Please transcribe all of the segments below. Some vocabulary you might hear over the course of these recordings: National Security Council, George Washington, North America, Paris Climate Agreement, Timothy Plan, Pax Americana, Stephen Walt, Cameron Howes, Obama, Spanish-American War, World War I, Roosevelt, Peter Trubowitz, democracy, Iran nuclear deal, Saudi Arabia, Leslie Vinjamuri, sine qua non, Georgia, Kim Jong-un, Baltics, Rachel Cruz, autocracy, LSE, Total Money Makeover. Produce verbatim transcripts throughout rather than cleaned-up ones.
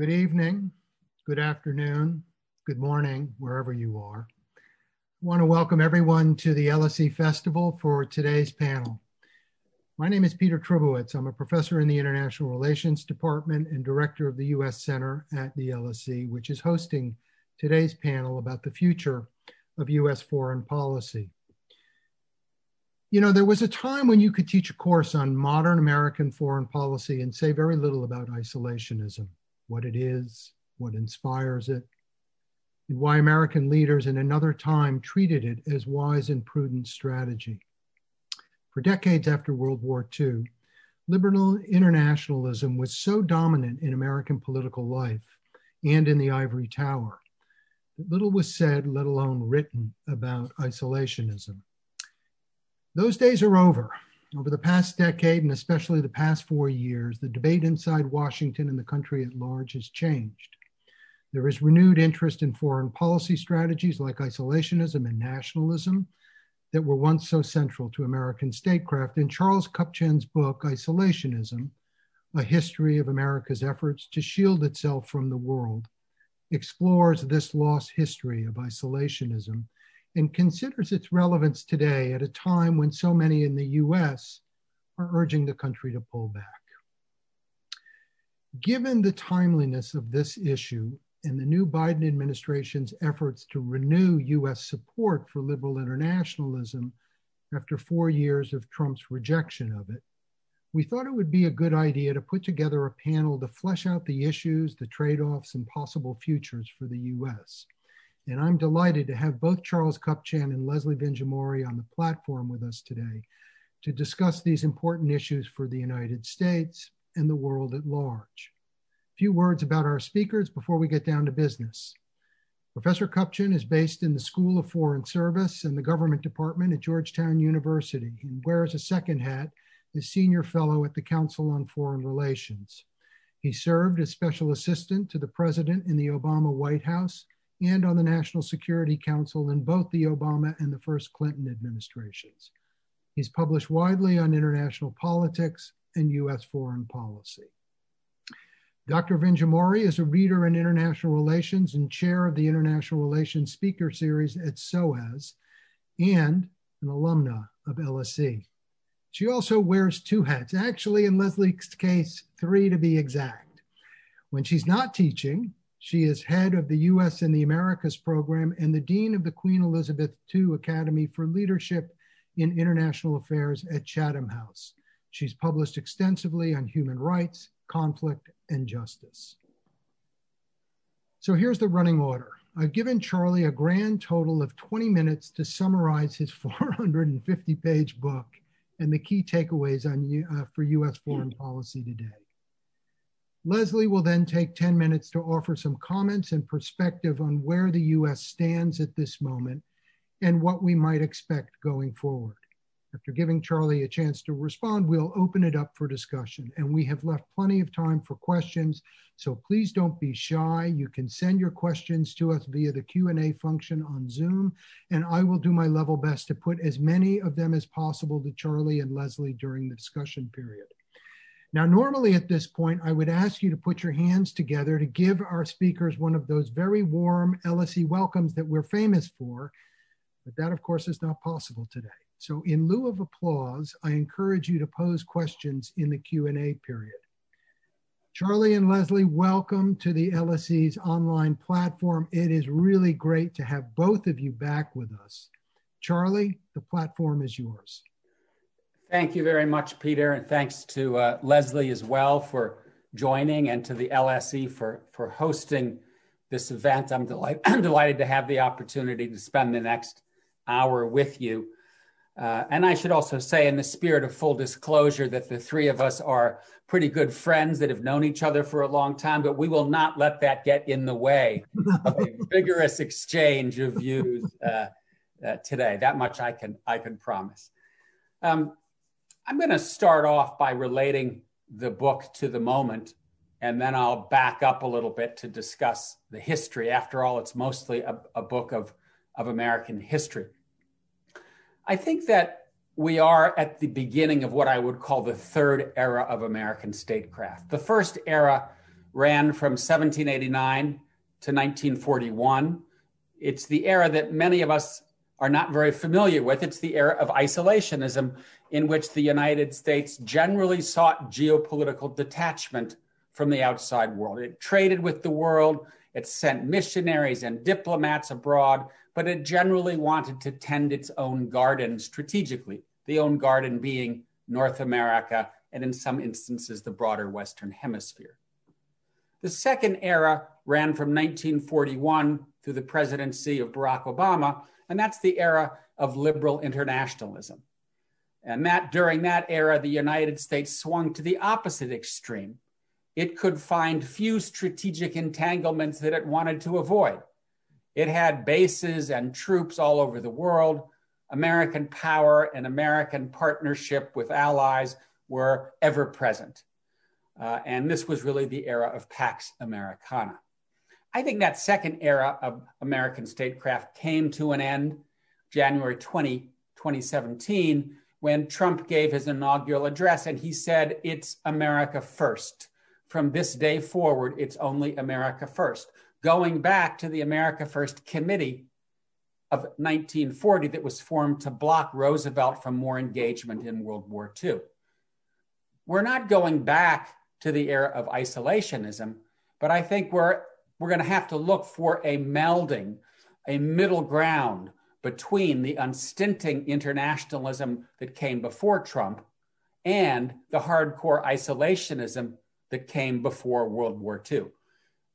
Good evening, good afternoon, good morning, wherever you are. I want to welcome everyone to the L S E Festival for today's panel. My name is Peter Trubowitz. I'm a professor in the International Relations Department and director of the U S Center at the L S E, which is hosting today's panel about the future of U S foreign policy. You know, there was a time when you could teach a course on modern American foreign policy and say very little about isolationism, what it is, what inspires it, and why American leaders in another time treated it as wise and prudent strategy. For decades after World War Two, liberal internationalism was so dominant in American political life and in the ivory tower that little was said, let alone written, about isolationism. Those days are over. Over the past decade, and especially the past four years, the debate inside Washington and the country at large has changed. There is renewed interest in foreign policy strategies like isolationism and nationalism that were once so central to American statecraft. In Charles Kupchan's book, Isolationism, A History of America's Efforts to Shield Itself from the World, explores this lost history of isolationism and considers its relevance today at a time when so many in the U S are urging the country to pull back. Given the timeliness of this issue and the new Biden administration's efforts to renew U S support for liberal internationalism after four years of Trump's rejection of it, we thought it would be a good idea to put together a panel to flesh out the issues, the trade-offs, and possible futures for the U S. And I'm delighted to have both Charles Kupchan and Leslie Vinjamuri on the platform with us today to discuss these important issues for the United States and the world at large. A few words about our speakers before we get down to business. Professor Kupchan is based in the School of Foreign Service and the Government Department at Georgetown University and wears a second hat as Senior Fellow at the Council on Foreign Relations. He served as Special Assistant to the President in the Obama White House and on the National Security Council in both the Obama and the first Clinton administrations. He's published widely on international politics and U S foreign policy. Doctor Vinjamuri is a reader in international relations and chair of the International Relations Speaker Series at SOAS and an alumna of L S E. She also wears two hats, actually in Leslie's case, three to be exact. When she's not teaching, she is head of the U S and the Americas program and the dean of the Queen Elizabeth the Second Academy for Leadership in International Affairs at Chatham House. She's published extensively on human rights, conflict, and justice. So here's the running order. I've given Charlie a grand total of twenty minutes to summarize his four hundred fifty page book and the key takeaways on, uh, for U S foreign policy today. Leslie will then take ten minutes to offer some comments and perspective on where the U S stands at this moment and what we might expect going forward. After giving Charlie a chance to respond, we'll open it up for discussion, and we have left plenty of time for questions, so please don't be shy. You can send your questions to us via the Q and A function on Zoom, and I will do my level best to put as many of them as possible to Charlie and Leslie during the discussion period. Now, normally at this point, I would ask you to put your hands together to give our speakers one of those very warm L S E welcomes that we're famous for, but that, of course, is not possible today. So in lieu of applause, I encourage you to pose questions in the Q and A period. Charlie and Leslie, welcome to the L S E's online platform. It is really great to have both of you back with us. Charlie, the platform is yours. Thank you very much, Peter, and thanks to uh, Leslie as well for joining, and to the L S E for, for hosting this event. I'm, delight I'm delighted to have the opportunity to spend the next hour with you. Uh, and I should also say, in the spirit of full disclosure, that the three of us are pretty good friends that have known each other for a long time, but we will not let that get in the way of a vigorous exchange of views uh, uh, today. That much I can, I can promise. Um, I'm going to start off by relating the book to the moment, and then I'll back up a little bit to discuss the history. After all, it's mostly a, a book of, of American history. I think that we are at the beginning of what I would call the third era of American statecraft. The first era ran from seventeen eighty-nine to nineteen forty-one. It's the era that many of us are not very familiar with. It's the era of isolationism, in which the United States generally sought geopolitical detachment from the outside world. It traded with the world, it sent missionaries and diplomats abroad, but it generally wanted to tend its own garden strategically, the own garden being North America, and in some instances, the broader Western Hemisphere. The second era ran from nineteen forty-one through the presidency of Barack Obama, and that's the era of liberal internationalism. And that during that era, the United States swung to the opposite extreme. It could find few strategic entanglements that it wanted to avoid. It had bases and troops all over the world. American power and American partnership with allies were ever present. Uh, and this was really the era of Pax Americana. I think that second era of American statecraft came to an end January twentieth, twenty seventeen, when Trump gave his inaugural address and he said, "It's America first. From this day forward, it's only America first." Going back to the America First Committee of nineteen forty that was formed to block Roosevelt from more engagement in World War Two. We're not going back to the era of isolationism, but I think we're we're going to have to look for a melding, a middle ground between the unstinting internationalism that came before Trump and the hardcore isolationism that came before World War Two.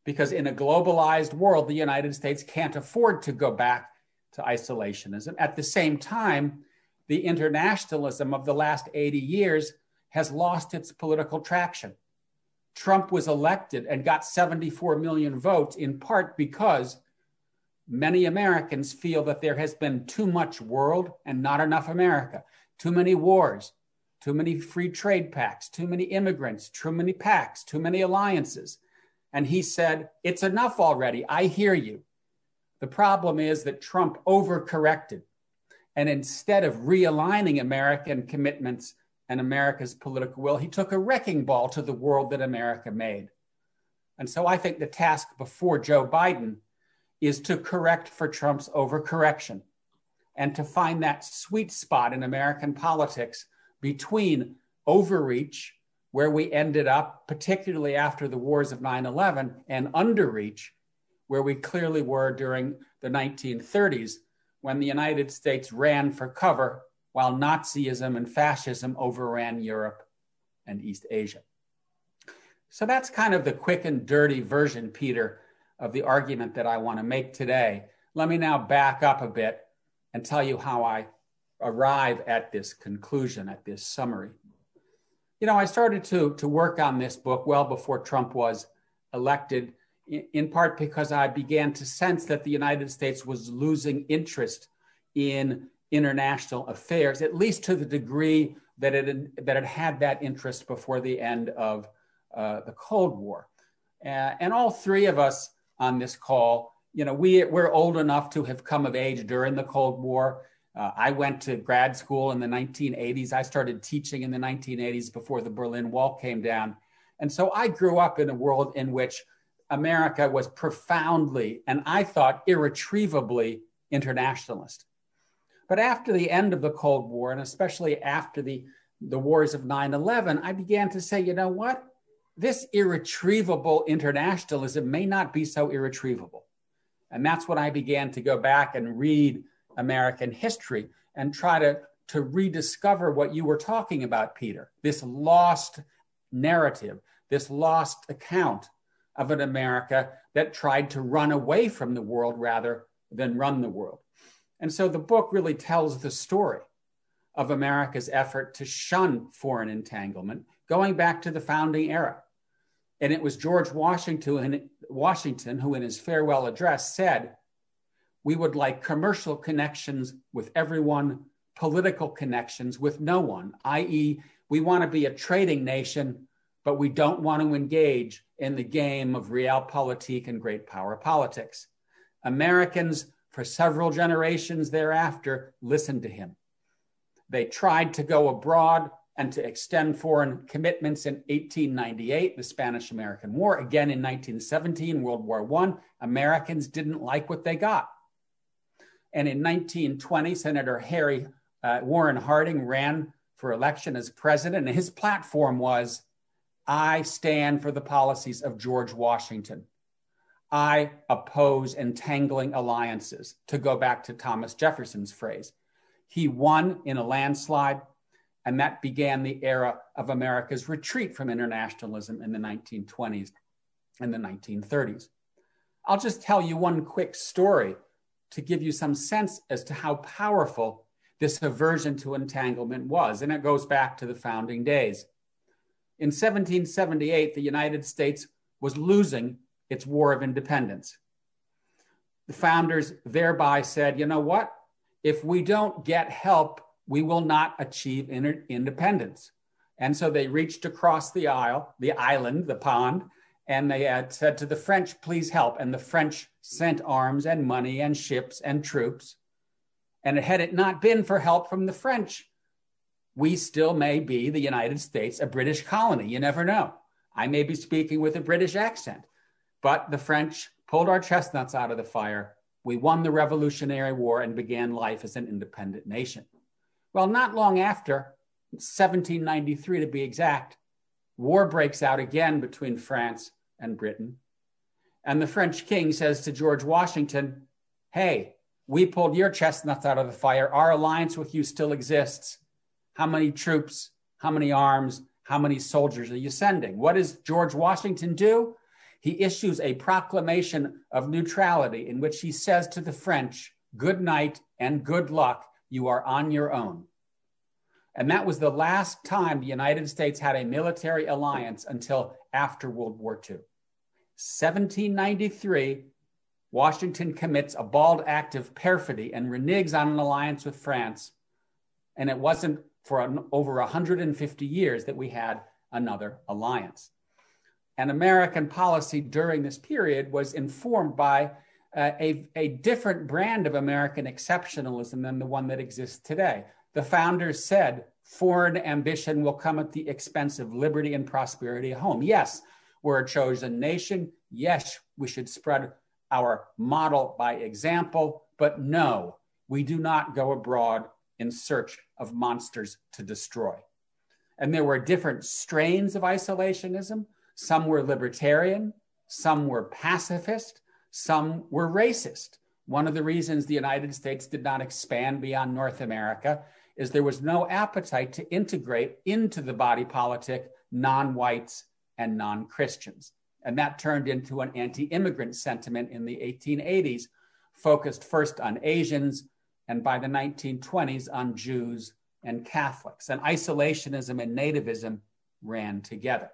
Because in a globalized world, the United States can't afford to go back to isolationism. At the same time, the internationalism of the last eighty years has lost its political traction. Trump was elected and got seventy-four million votes in part because many Americans feel that there has been too much world and not enough America, too many wars, too many free trade pacts, too many immigrants, too many pacts, too many alliances. And he said, "It's enough already, I hear you." The problem is that Trump overcorrected. And instead of realigning American commitments and America's political will, he took a wrecking ball to the world that America made. And so I think the task before Joe Biden is to correct for Trump's overcorrection and to find that sweet spot in American politics between overreach, where we ended up, particularly after the wars of nine eleven, and underreach, where we clearly were during the nineteen thirties, when the United States ran for cover while Nazism and fascism overran Europe and East Asia. So that's kind of the quick and dirty version, Peter, of the argument that I want to make today. Let me now back up a bit and tell you how I arrive at this conclusion, at this summary. You know, I started to, to work on this book well before Trump was elected, in, in part because I began to sense that the United States was losing interest in international affairs, at least to the degree that it that it had that interest before the end of uh, the Cold War. Uh, and all three of us on this call, you know, we, we're old enough to have come of age during the Cold War. Uh, I went to grad school in the nineteen eighties. I started teaching in the nineteen eighties before the Berlin Wall came down. And so I grew up in a world in which America was profoundly, and I thought irretrievably, internationalist. But after the end of the Cold War, and especially after the, the wars of nine eleven, I began to say, you know what? This irretrievable internationalism may not be so irretrievable. And that's when I began to go back and read American history and try to, to rediscover what you were talking about, Peter, this lost narrative, this lost account of an America that tried to run away from the world rather than run the world. And so the book really tells the story of America's effort to shun foreign entanglement, going back to the founding era. And it was George Washington, Washington who in his farewell address said, "We would like commercial connections with everyone, political connections with no one, that is, we want to be a trading nation, but we don't want to engage in the game of realpolitik and great power politics." Americans, for several generations thereafter, listened to him. They tried to go abroad and to extend foreign commitments in eighteen ninety-eight, the Spanish-American War. Again, in nineteen seventeen, World War One, Americans didn't like what they got. And in nineteen twenty, Senator Harry uh, Warren Harding ran for election as president, and his platform was, I stand for the policies of George Washington. I oppose entangling alliances, to go back to Thomas Jefferson's phrase. He won in a landslide, and that began the era of America's retreat from internationalism in the nineteen twenties and the nineteen thirties. I'll just tell you one quick story to give you some sense as to how powerful this aversion to entanglement was, and it goes back to the founding days. In seventeen seventy-eight, the United States was losing its War of Independence. The founders thereby said, you know what? If we don't get help, we will not achieve independence. And so they reached across the aisle, the island, the pond, and they had said to the French, please help. And the French sent arms and money and ships and troops. And had it not been for help from the French, we still may be, the United States, a British colony. You never know. I may be speaking with a British accent, but the French pulled our chestnuts out of the fire. We won the Revolutionary War and began life as an independent nation. Well, not long after, seventeen ninety-three to be exact, war breaks out again between France and Britain. And the French king says to George Washington, hey, we pulled your chestnuts out of the fire. Our alliance with you still exists. How many troops, how many arms, how many soldiers are you sending? What does George Washington do? He issues a proclamation of neutrality in which he says to the French, good night and good luck. You are on your own. And that was the last time the United States had a military alliance until after World War Two. seventeen ninety-three, Washington commits a bald act of perfidy and reneges on an alliance with France. And it wasn't for an, over one hundred fifty years that we had another alliance. And American policy during this period was informed by Uh, a, a different brand of American exceptionalism than the one that exists today. The founders said, foreign ambition will come at the expense of liberty and prosperity at home. Yes, we're a chosen nation. Yes, we should spread our model by example, but no, we do not go abroad in search of monsters to destroy. And there were different strains of isolationism. Some were libertarian, some were pacifist, some were racist. One of the reasons the United States did not expand beyond North America is there was no appetite to integrate into the body politic non-whites and non-Christians. And that turned into an anti-immigrant sentiment in the eighteen eighties, focused first on Asians and by the nineteen twenties on Jews and Catholics. And isolationism and nativism ran together.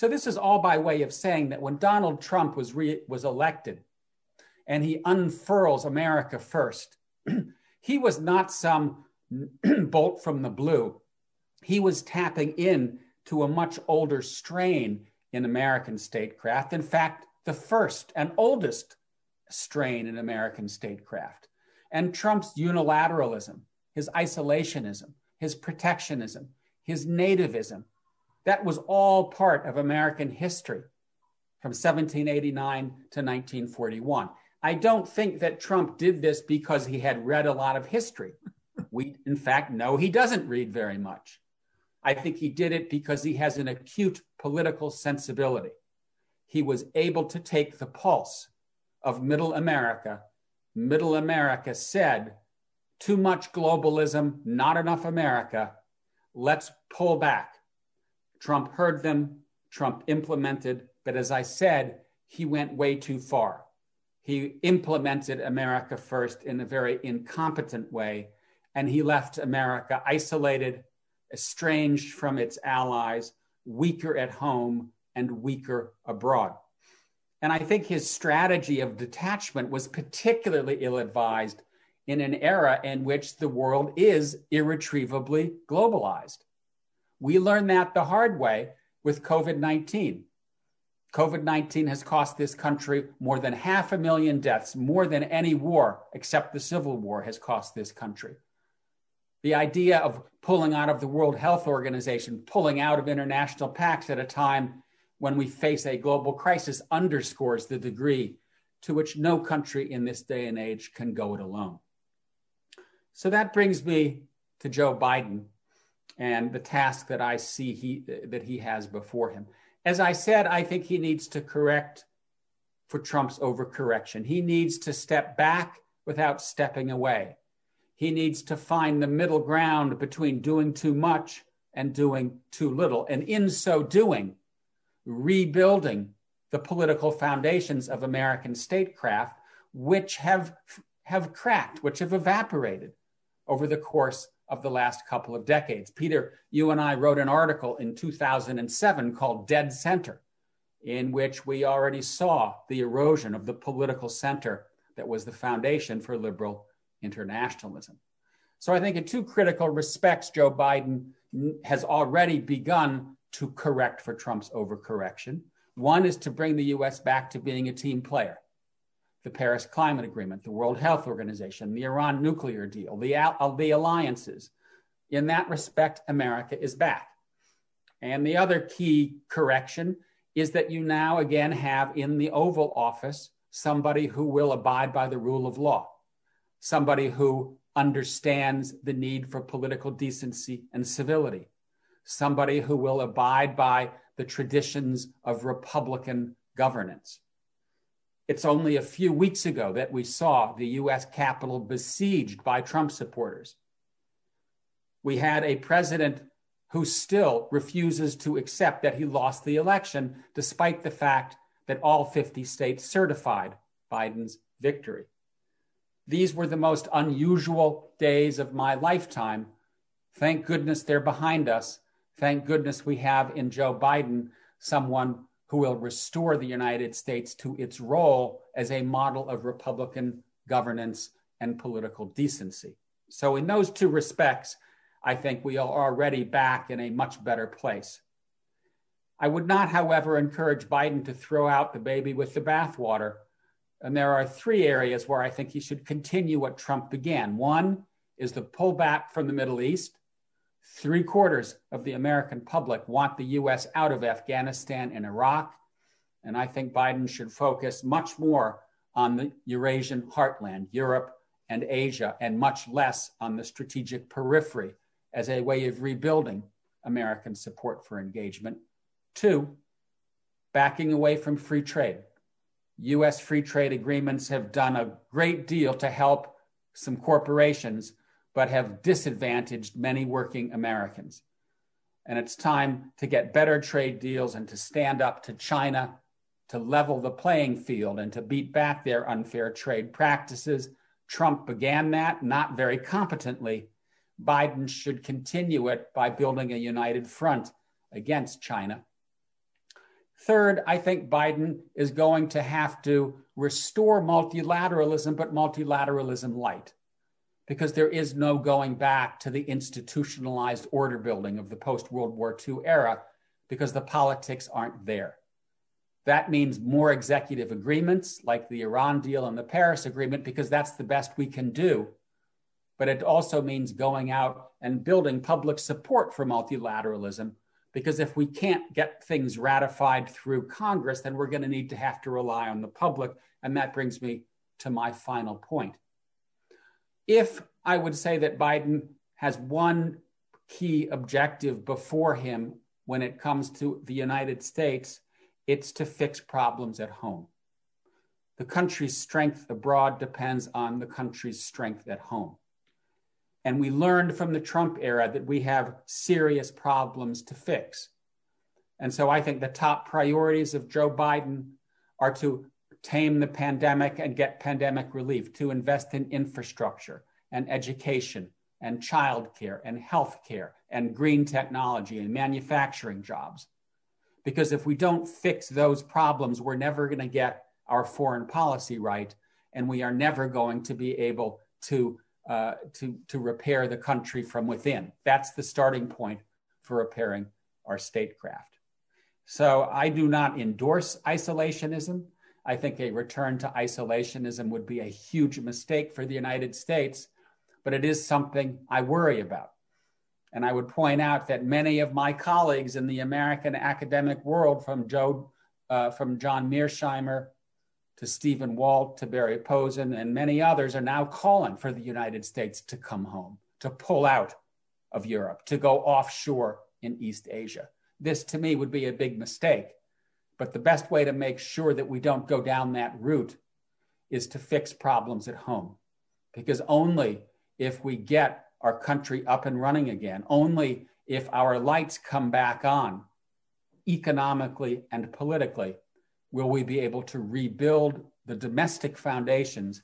So this is all by way of saying that when Donald Trump was re- was elected and he unfurls America First, he was not some bolt from the blue. He was tapping in to a much older strain in American statecraft. In fact, the first and oldest strain in American statecraft. And Trump's unilateralism, his isolationism, his protectionism, his nativism, that was all part of American history from seventeen eighty-nine to nineteen forty-one. I don't think that Trump did this because he had read a lot of history. We, in fact, know he doesn't read very much. I think he did it because he has an acute political sensibility. He was able to take the pulse of middle America. Middle America said, too much globalism, not enough America. Let's pull back. Trump heard them, Trump implemented, but as I said, he went way too far. He implemented America First in a very incompetent way, and he left America isolated, estranged from its allies, weaker at home and weaker abroad. And I think his strategy of detachment was particularly ill-advised in an era in which the world is irretrievably globalized. We learned that the hard way with COVID nineteen. COVID nineteen has cost this country more than half a million deaths, more than any war except the Civil War has cost this country. The idea of pulling out of the World Health Organization, pulling out of international pacts at a time when we face a global crisis underscores the degree to which no country in this day and age can go it alone. So that brings me to Joe Biden and the task that I see he, that he has before him. As I said, I think he needs to correct for Trump's overcorrection. He needs to step back without stepping away. He needs to find the middle ground between doing too much and doing too little. And in so doing, rebuilding the political foundations of American statecraft, which have, have cracked, which have evaporated over the course of the last couple of decades. Peter, you and I wrote an article in two thousand seven called Dead Center, in which we already saw the erosion of the political center that was the foundation for liberal internationalism. So I think in two critical respects, Joe Biden has already begun to correct for Trump's overcorrection. One is to bring the U S back to being a team player. The Paris Climate Agreement, the World Health Organization, the Iran nuclear deal, the, al- the alliances. In that respect, America is back. And the other key correction is that you now again have in the Oval Office somebody who will abide by the rule of law, somebody who understands the need for political decency and civility, somebody who will abide by the traditions of Republican governance. It's only a few weeks ago that we saw the U S Capitol besieged by Trump supporters. We had a president who still refuses to accept that he lost the election, despite the fact that all fifty states certified Biden's victory. These were the most unusual days of my lifetime. Thank goodness they're behind us. Thank goodness we have in Joe Biden someone who will restore the United States to its role as a model of Republican governance and political decency. So in those two respects, I think we are already back in a much better place. I would not, however, encourage Biden to throw out the baby with the bathwater. And there are three areas where I think he should continue what Trump began. One is the pullback from the Middle East. Three quarters of the American public want the U S out of Afghanistan and Iraq. And I think Biden should focus much more on the Eurasian heartland, Europe and Asia, and much less on the strategic periphery as a way of rebuilding American support for engagement. Two, backing away from free trade. U S free trade agreements have done a great deal to help some corporations, but have disadvantaged many working Americans. And it's time to get better trade deals and to stand up to China, to level the playing field and to beat back their unfair trade practices. Trump began that, not very competently. Biden should continue it by building a united front against China. Third, I think Biden is going to have to restore multilateralism, but multilateralism light, because there is no going back to the institutionalized order building of the post-World War Two era, because the politics aren't there. That means more executive agreements like the Iran deal and the Paris Agreement, because that's the best we can do. But it also means going out and building public support for multilateralism, because if we can't get things ratified through Congress, then we're going to need to have to rely on the public. And that brings me to my final point. If I would say that Biden has one key objective before him when it comes to the United States, it's to fix problems at home. The country's strength abroad depends on the country's strength at home. And we learned from the Trump era that we have serious problems to fix. And so I think the top priorities of Joe Biden are to tame the pandemic and get pandemic relief, to invest in infrastructure and education and childcare and healthcare and green technology and manufacturing jobs. Because if we don't fix those problems, we're never going to get our foreign policy right, and we are never going to be able to Uh, to, to repair the country from within. That's the starting point for repairing our statecraft. So I do not endorse isolationism. I think a return to isolationism would be a huge mistake for the United States, but it is something I worry about. And I would point out that many of my colleagues in the American academic world, from Joe, uh, from John Mearsheimer to Stephen Walt to Barry Posen and many others, are now calling for the United States to come home, to pull out of Europe, to go offshore in East Asia. This, to me, would be a big mistake. But the best way to make sure that we don't go down that route is to fix problems at home. Because only if we get our country up and running again, only if our lights come back on economically and politically, will we be able to rebuild the domestic foundations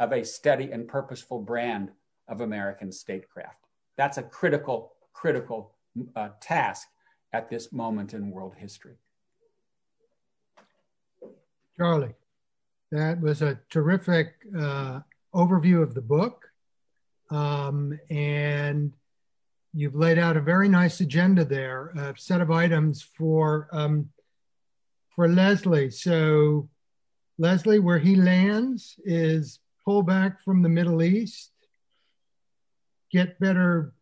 of a steady and purposeful brand of American statecraft. That's a critical, critical uh, task at this moment in world history. Charlie, that was a terrific uh, overview of the book. Um, and you've laid out a very nice agenda there, a set of items for, um, for Leslie. So Leslie, where he lands is pull back from the Middle East, get better,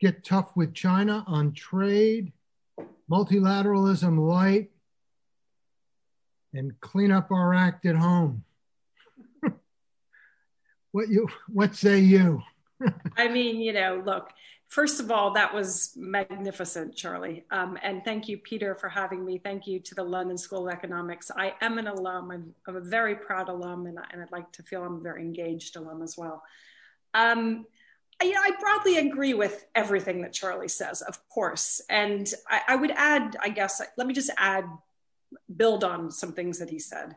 get tough with China on trade, multilateralism light, and clean up our act at home. What you? What say you? I mean, you know, look, first of all, that was magnificent, Charlie. Um, and thank you, Peter, for having me. Thank you to the London School of Economics. I am an alum. I'm, I'm a very proud alum, and, I, and I'd like to feel I'm a very engaged alum as well. Um, I, you know, I broadly agree with everything that Charlie says, of course. And I, I would add, I guess, let me just add, build on some things that he said.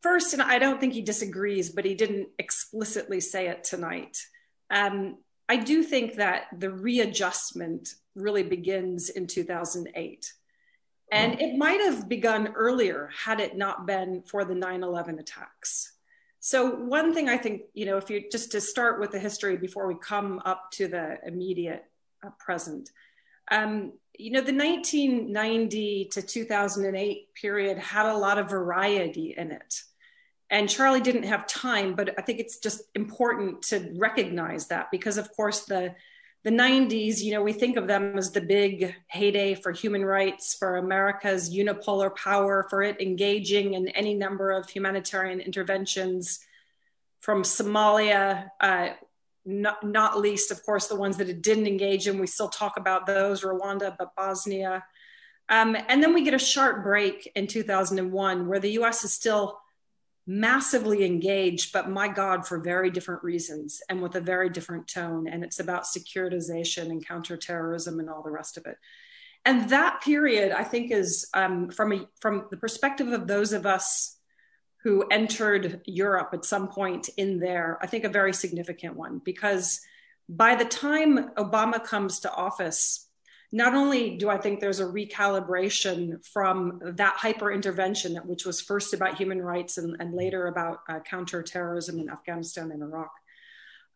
First, and I don't think he disagrees, but he didn't explicitly say it tonight. Um, I do think that the readjustment really begins in two thousand eight. And it might have begun earlier had it not been for the nine eleven attacks. So one thing I think, you know, if you just to start with the history before we come up to the immediate uh, present, um, you know, the nineteen ninety to two thousand eight period had a lot of variety in it. And Charlie didn't have time, but I think it's just important to recognize that because, of course, the, the nineties, you know, we think of them as the big heyday for human rights, for America's unipolar power, for it engaging in any number of humanitarian interventions from Somalia, uh, Not, not least, of course, the ones that it didn't engage in. We still talk about those, Rwanda, but Bosnia. Um, and then we get a sharp break in two thousand one where the U S is still massively engaged, but my God, for very different reasons and with a very different tone. And it's about securitization and counterterrorism and all the rest of it. And that period, I think, is um, from, a, from the perspective of those of us who entered Europe at some point in there, I think a very significant one, because by the time Obama comes to office, not only do I think there's a recalibration from that hyper-intervention, which was first about human rights and, and later about uh, counterterrorism in Afghanistan and Iraq,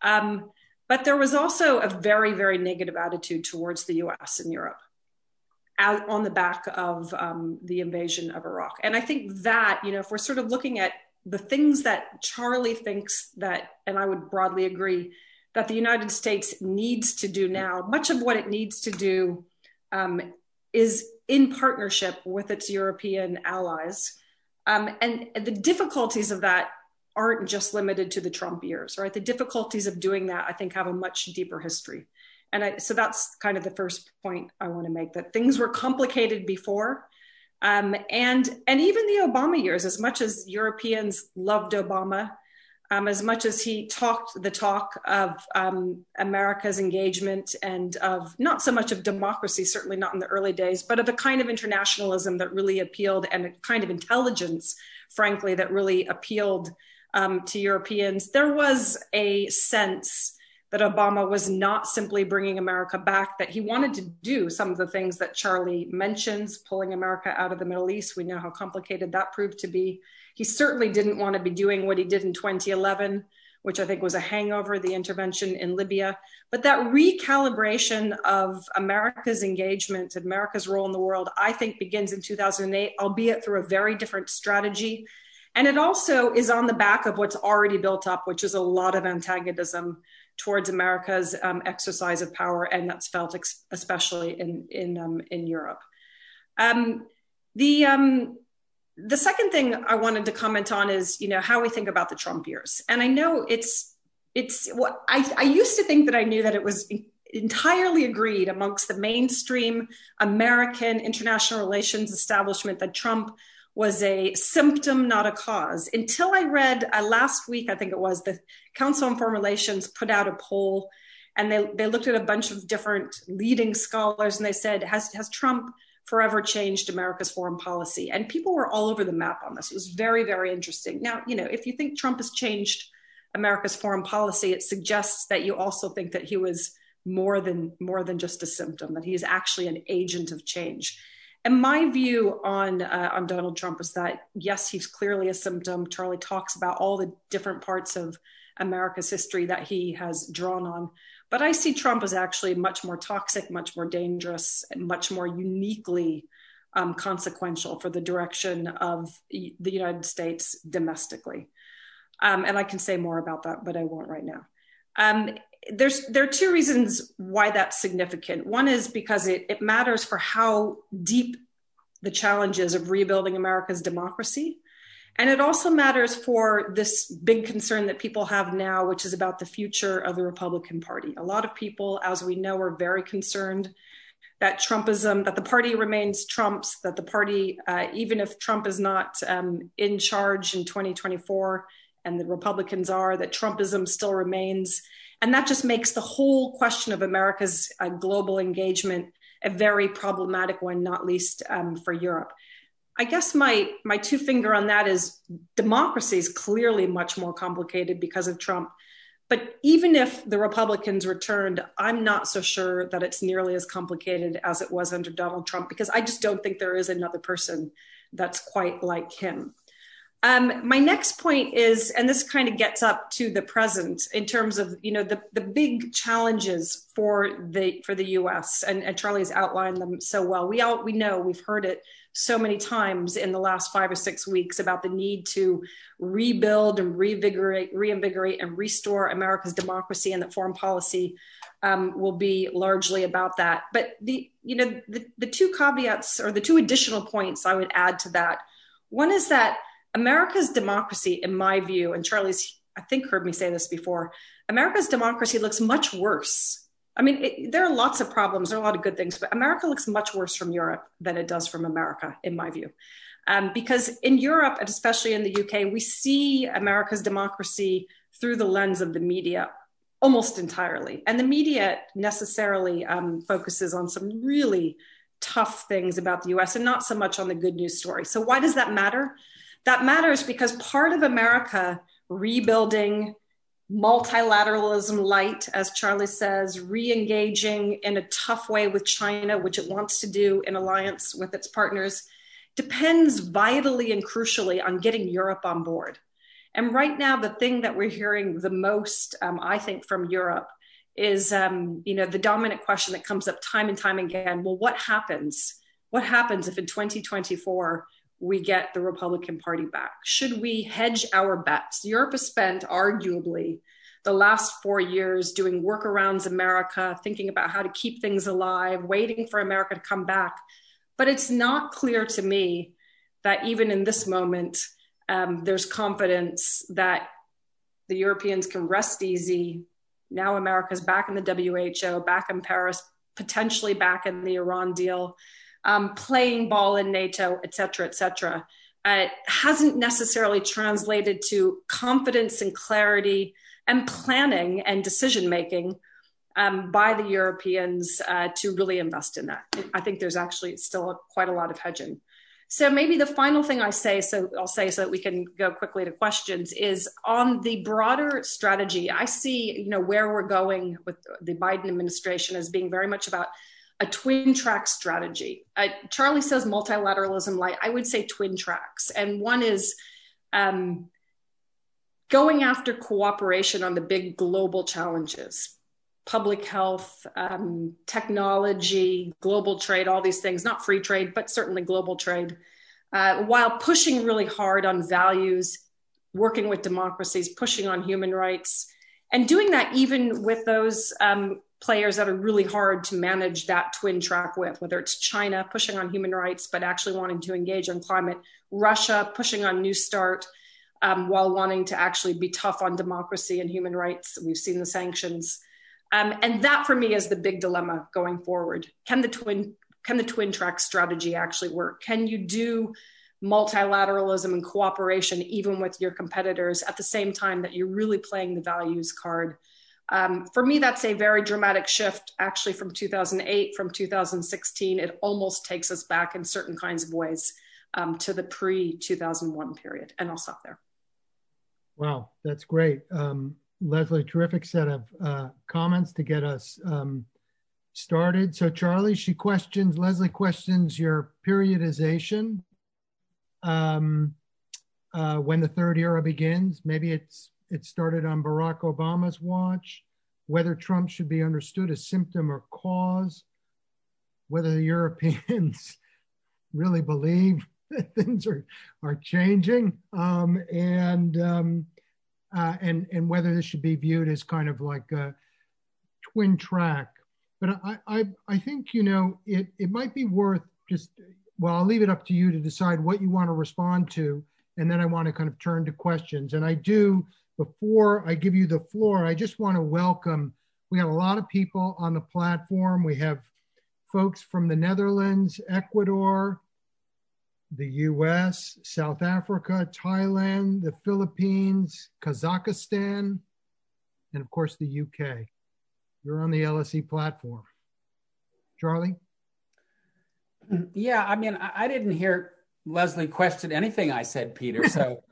um, but there was also a very, very negative attitude towards the U S and Europe out on the back of um, the invasion of Iraq. And I think that, you know, if we're sort of looking at the things that Charlie thinks that, and I would broadly agree, that the United States needs to do now, much of what it needs to do um, is in partnership with its European allies. Um, and the difficulties of that aren't just limited to the Trump years, right? The difficulties of doing that, I think, have a much deeper history. And I, so that's kind of the first point I want to make, that things were complicated before. Um, and, and even the Obama years, as much as Europeans loved Obama, um, as much as he talked the talk of um, America's engagement and of not so much of democracy, certainly not in the early days, but of a kind of internationalism that really appealed and a kind of intelligence, frankly, that really appealed um, to Europeans. There was a sense that Obama was not simply bringing America back, that he wanted to do some of the things that Charlie mentions, pulling America out of the Middle East. We know how complicated that proved to be. He certainly didn't want to be doing what he did in twenty eleven, which I think was a hangover, the intervention in Libya. But that recalibration of America's engagement, America's role in the world, I think begins in two thousand eight, albeit through a very different strategy. And it also is on the back of what's already built up, which is a lot of antagonism towards America's um, exercise of power, and that's felt ex- especially in in um, in Europe. Um, the um, the second thing I wanted to comment on is, you know, how we think about the Trump years. And I know it's it's well, I I used to think that I knew that it was entirely agreed amongst the mainstream American international relations establishment that Trump was a symptom, not a cause, until I read uh, last week, I think it was, the Council on Foreign Relations put out a poll, and they, they looked at a bunch of different leading scholars, and they said, has, has Trump forever changed America's foreign policy? And people were all over the map on this. It was very, very interesting. Now, you know, if you think Trump has changed America's foreign policy, it suggests that you also think that he was more than, more than just a symptom, that he is actually an agent of change. And my view on uh, on Donald Trump is that, yes, he's clearly a symptom. Charlie talks about all the different parts of America's history that he has drawn on. But I see Trump as actually much more toxic, much more dangerous, and much more uniquely um, consequential for the direction of the United States domestically. Um, and I can say more about that, but I won't right now. Um, There's, there are two reasons why that's significant. One is because it, it matters for how deep the challenges of rebuilding America's democracy. And it also matters for this big concern that people have now, which is about the future of the Republican Party. A lot of people, as we know, are very concerned that Trumpism, that the party remains Trump's, that the party, uh, even if Trump is not um, in charge in twenty twenty-four, and the Republicans are, that Trumpism still remains. And that just makes the whole question of America's uh, global engagement a very problematic one, not least um, for Europe. I guess my, my two finger on that is democracy is clearly much more complicated because of Trump. But even if the Republicans returned, I'm not so sure that it's nearly as complicated as it was under Donald Trump, because I just don't think there is another person that's quite like him. Um, my next point is, and this kind of gets up to the present in terms of, you know, the, the big challenges for the for the U S, and, and Charlie has outlined them so well. We all we know, we've heard it so many times in the last five or six weeks about the need to rebuild and reinvigorate, reinvigorate and restore America's democracy, and that foreign policy um, will be largely about that. But the you know the, the two caveats, or the two additional points I would add to that. One is that America's democracy, in my view, and Charlie's, I think, heard me say this before, America's democracy looks much worse. I mean, it, there are lots of problems, there are a lot of good things, but America looks much worse from Europe than it does from America, in my view. Um, because in Europe, and especially in the U K, we see America's democracy through the lens of the media almost entirely. And the media necessarily um, focuses on some really tough things about the U S and not so much on the good news story. So why does that matter? That matters because part of America rebuilding multilateralism light, as Charlie says, re-engaging in a tough way with China, which it wants to do in alliance with its partners, depends vitally and crucially on getting Europe on board. And right now, the thing that we're hearing the most, um, I think, from Europe is, um, you know, the dominant question that comes up time and time again. Well, what happens? What happens if in twenty twenty-four, we get the Republican Party back? Should we hedge our bets? Europe has spent, arguably, the last four years doing workarounds America, thinking about how to keep things alive, waiting for America to come back. But it's not clear to me that even in this moment, um, there's confidence that the Europeans can rest easy. Now America's back in the W H O, back in Paris, potentially back in the Iran deal. Um, playing ball in NATO, et cetera, et cetera, uh, hasn't necessarily translated to confidence and clarity and planning and decision-making um, by the Europeans uh, to really invest in that. I think there's actually still quite a lot of hedging. So maybe the final thing I say, so I'll say so that we can go quickly to questions, is on the broader strategy. I see, you know, where we're going with the Biden administration as being very much about a twin track strategy. Uh, Charlie says multilateralism light. I would say twin tracks. And one is um, going after cooperation on the big global challenges, public health, um, technology, global trade, all these things, not free trade, but certainly global trade, uh, while pushing really hard on values, working with democracies, pushing on human rights, and doing that even with those um, players that are really hard to manage that twin track with, whether it's China pushing on human rights, but actually wanting to engage on climate, Russia pushing on New START, um, while wanting to actually be tough on democracy and human rights. We've seen the sanctions. Um, and that for me is the big dilemma going forward. Can the twin, can the twin track strategy actually work? Can you do multilateralism and cooperation even with your competitors at the same time that you're really playing the values card? Um, for me, that's a very dramatic shift actually from two thousand eight, from two thousand sixteen, it almost takes us back in certain kinds of ways um, to the pre two thousand one period. And I'll stop there. Wow, that's great. Um, Leslie, terrific set of uh, comments to get us um, started. So Charlie, she questions, Leslie questions your periodization um, uh, when the third era begins. Maybe it's it started on Barack Obama's watch, whether Trump should be understood as symptom or cause, whether the Europeans really believe that things are, are changing, um, and, um, uh, and, and whether this should be viewed as kind of like a twin track. But I, I, I think, you know, it, it might be worth just, well, I'll leave it up to you to decide what you want to respond to, and then I want to kind of turn to questions. And I do, before I give you the floor, I just want to welcome, we have a lot of people on the platform. We have folks from the Netherlands, Ecuador, the U S, South Africa, Thailand, the Philippines, Kazakhstan, and of course the U K. You're on the L S E platform. Charlie? Yeah, I mean, I didn't hear Leslie questioned anything I said, Peter. So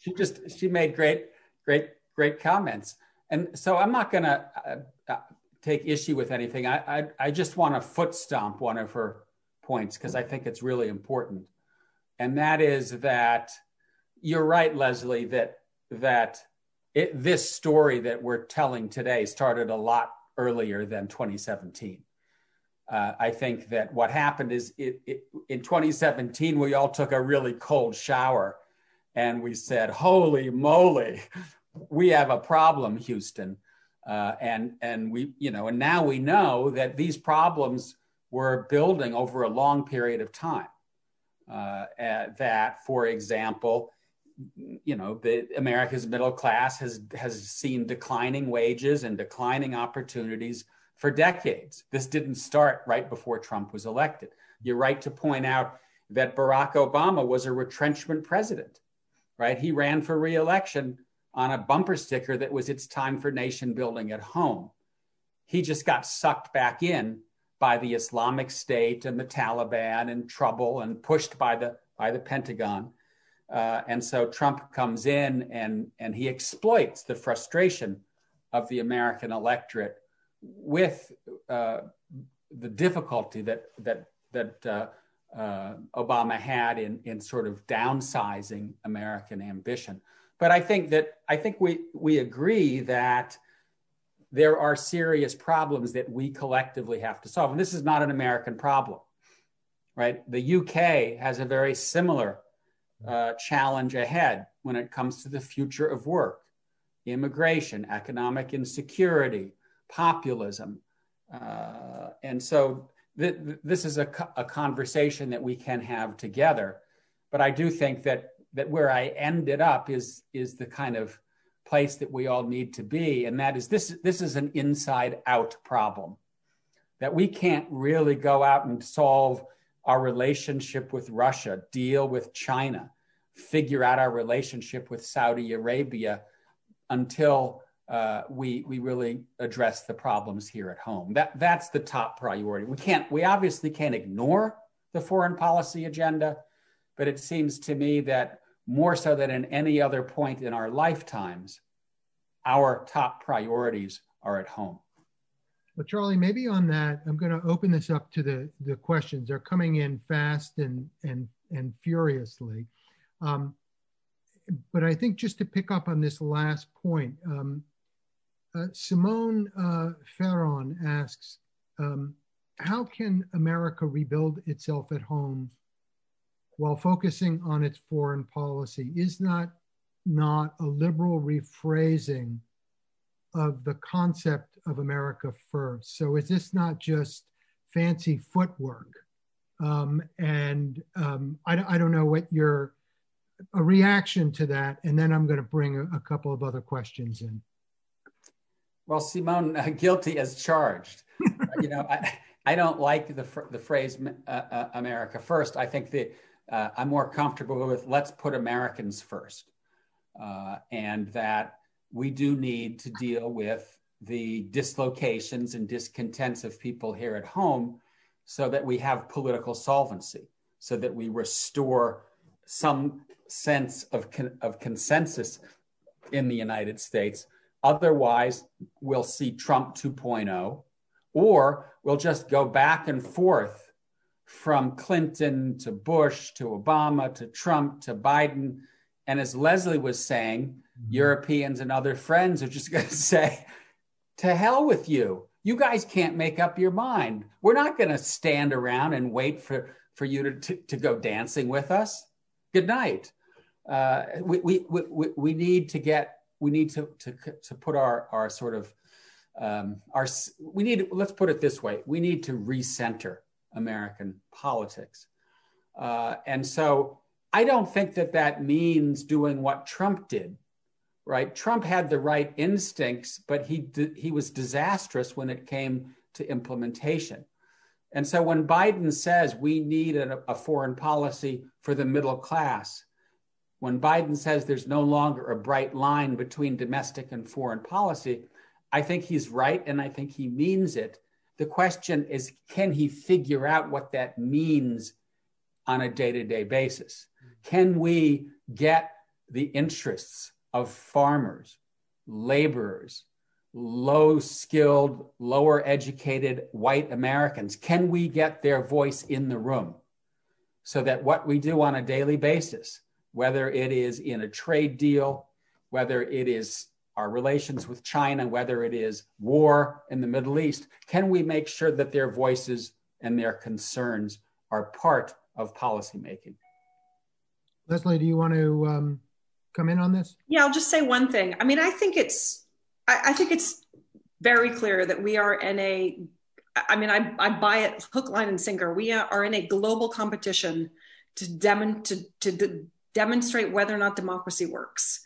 she just, she made great, great, great comments. And so I'm not going to uh, take issue with anything. I, I, I just want to foot stomp one of her points because I think it's really important. And that is that you're right, Leslie, that, that it, this story that we're telling today started a lot earlier than twenty seventeen. Uh, I think that what happened is it, it, in twenty seventeen, we all took a really cold shower and we said, holy moly, we have a problem, Houston. Uh, and, and we, you know, and now we know that these problems were building over a long period of time. Uh, that, for example, you know, the America's middle class has, has seen declining wages and declining opportunities for decades. This didn't start right before Trump was elected. You're right to point out that Barack Obama was a retrenchment president, right? He ran for re-election on a bumper sticker that was, it's time for nation building at home. He just got sucked back in by the Islamic State and the Taliban and trouble and pushed by the, by the Pentagon. Uh, and so Trump comes in and, and he exploits the frustration of the American electorate with uh, the difficulty that that that uh, uh, Obama had in in sort of downsizing American ambition. But I think that I think we we agree that there are serious problems that we collectively have to solve, and this is not an American problem, right? The U K has a very similar uh, challenge ahead when it comes to the future of work, immigration, economic insecurity, populism. Uh, and so th- th- this is a, co- a conversation that we can have together. But I do think that that where I ended up is, is the kind of place that we all need to be. And that is this, this is an inside out problem, that we can't really go out and solve our relationship with Russia, deal with China, figure out our relationship with Saudi Arabia until Uh, we we really address the problems here at home. That that's the top priority. We can't we obviously can't ignore the foreign policy agenda, but it seems to me that more so than in any other point in our lifetimes, our top priorities are at home. Well, Charlie, maybe on that, I'm going to open this up to the the questions. They're coming in fast and and and furiously. Um, but I think just to pick up on this last point. Um, Uh, Simone uh, Ferron asks, um, how can America rebuild itself at home while focusing on its foreign policy? Is that not a liberal rephrasing of the concept of America first. So is this not just fancy footwork? Um, and um, I, I don't know what your a reaction to that. And then I'm going to bring a, a couple of other questions in. Well, Simone, uh, guilty as charged. uh, you know, I, I don't like the, the phrase uh, uh, America first. I think that uh, I'm more comfortable with let's put Americans first. Uh, and that we do need to deal with the dislocations and discontents of people here at home so that we have political solvency, so that we restore some sense of, con of consensus in the United States. Otherwise, we'll see Trump two point oh, or we'll just go back and forth from Clinton to Bush to Obama to Trump to Biden. And as Leslie was saying, mm-hmm. Europeans and other friends are just going to say, to hell with you. You guys can't make up your mind. We're not going to stand around and wait for, for you to, to, to go dancing with us. Good night. Uh, we, we, we, we need to get, we need to, to, to put our, our sort of, um, our, we need, let's put it this way. We need to recenter American politics. Uh, and so, I don't think that that means doing what Trump did, right? Trump had the right instincts, but he he was disastrous when it came to implementation. And so when Biden says we need a, a foreign policy for the middle class, when Biden says there's no longer a bright line between domestic and foreign policy, I think he's right and I think he means it. The question is, can he figure out what that means on a day-to-day basis? Can we get the interests of farmers, laborers, low-skilled, lower-educated white Americans? Can we get their voice in the room so that what we do on a daily basis, whether it is in a trade deal, whether it is our relations with China, whether it is war in the Middle East, can we make sure that their voices and their concerns are part of policymaking? Leslie, do you want to um, come in on this? Yeah, I'll just say one thing. I mean, I think it's, I, I think it's very clear that we are in a, I mean, I, I buy it hook, line, and sinker. We are in a global competition to, dem to, to de demonstrate whether or not democracy works.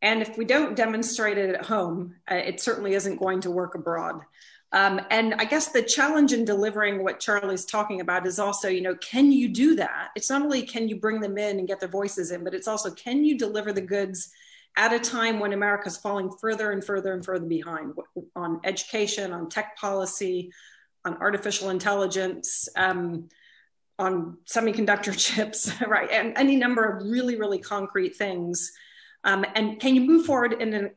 And if we don't demonstrate it at home, uh, it certainly isn't going to work abroad. Um, and I guess the challenge in delivering what Charlie's talking about is also, you know, can you do that? It's not only can you bring them in and get their voices in, but it's also, can you deliver the goods at a time when America's falling further and further and further behind on education, on tech policy, on artificial intelligence, um, on semiconductor chips, right? And any number of really, really concrete things. Um, and can you move forward in an,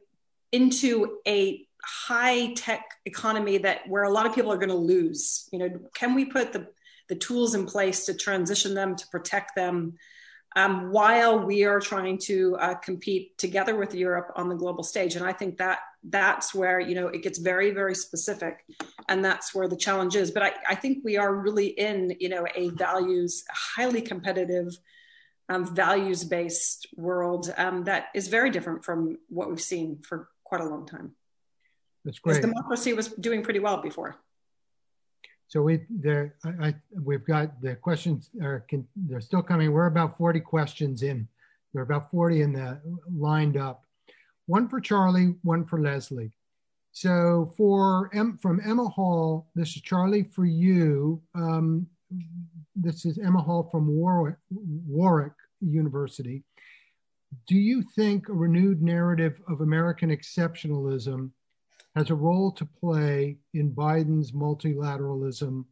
into a high-tech economy that where a lot of people are going to lose? You know, can we put the, the tools in place to transition them, to protect them, um, while we are trying to uh, compete together with Europe on the global stage? And I think that that's where, you know, it gets very, very specific, and that's where the challenge is. But I, I think we are really in, you know, a values, highly competitive, um, values-based world um, that is very different from what we've seen for quite a long time. That's great. Because democracy was doing pretty well before. So we there, I, I, we've got the questions are can, they're still coming. We're about forty questions in. There are about forty in the lined up. One for Charlie, one for Leslie. So for M, from Emma Hall, this is Charlie for you. Um, this is Emma Hall from Warwick, Warwick University. Do you think a renewed narrative of American exceptionalism has a role to play in Biden's multilateralism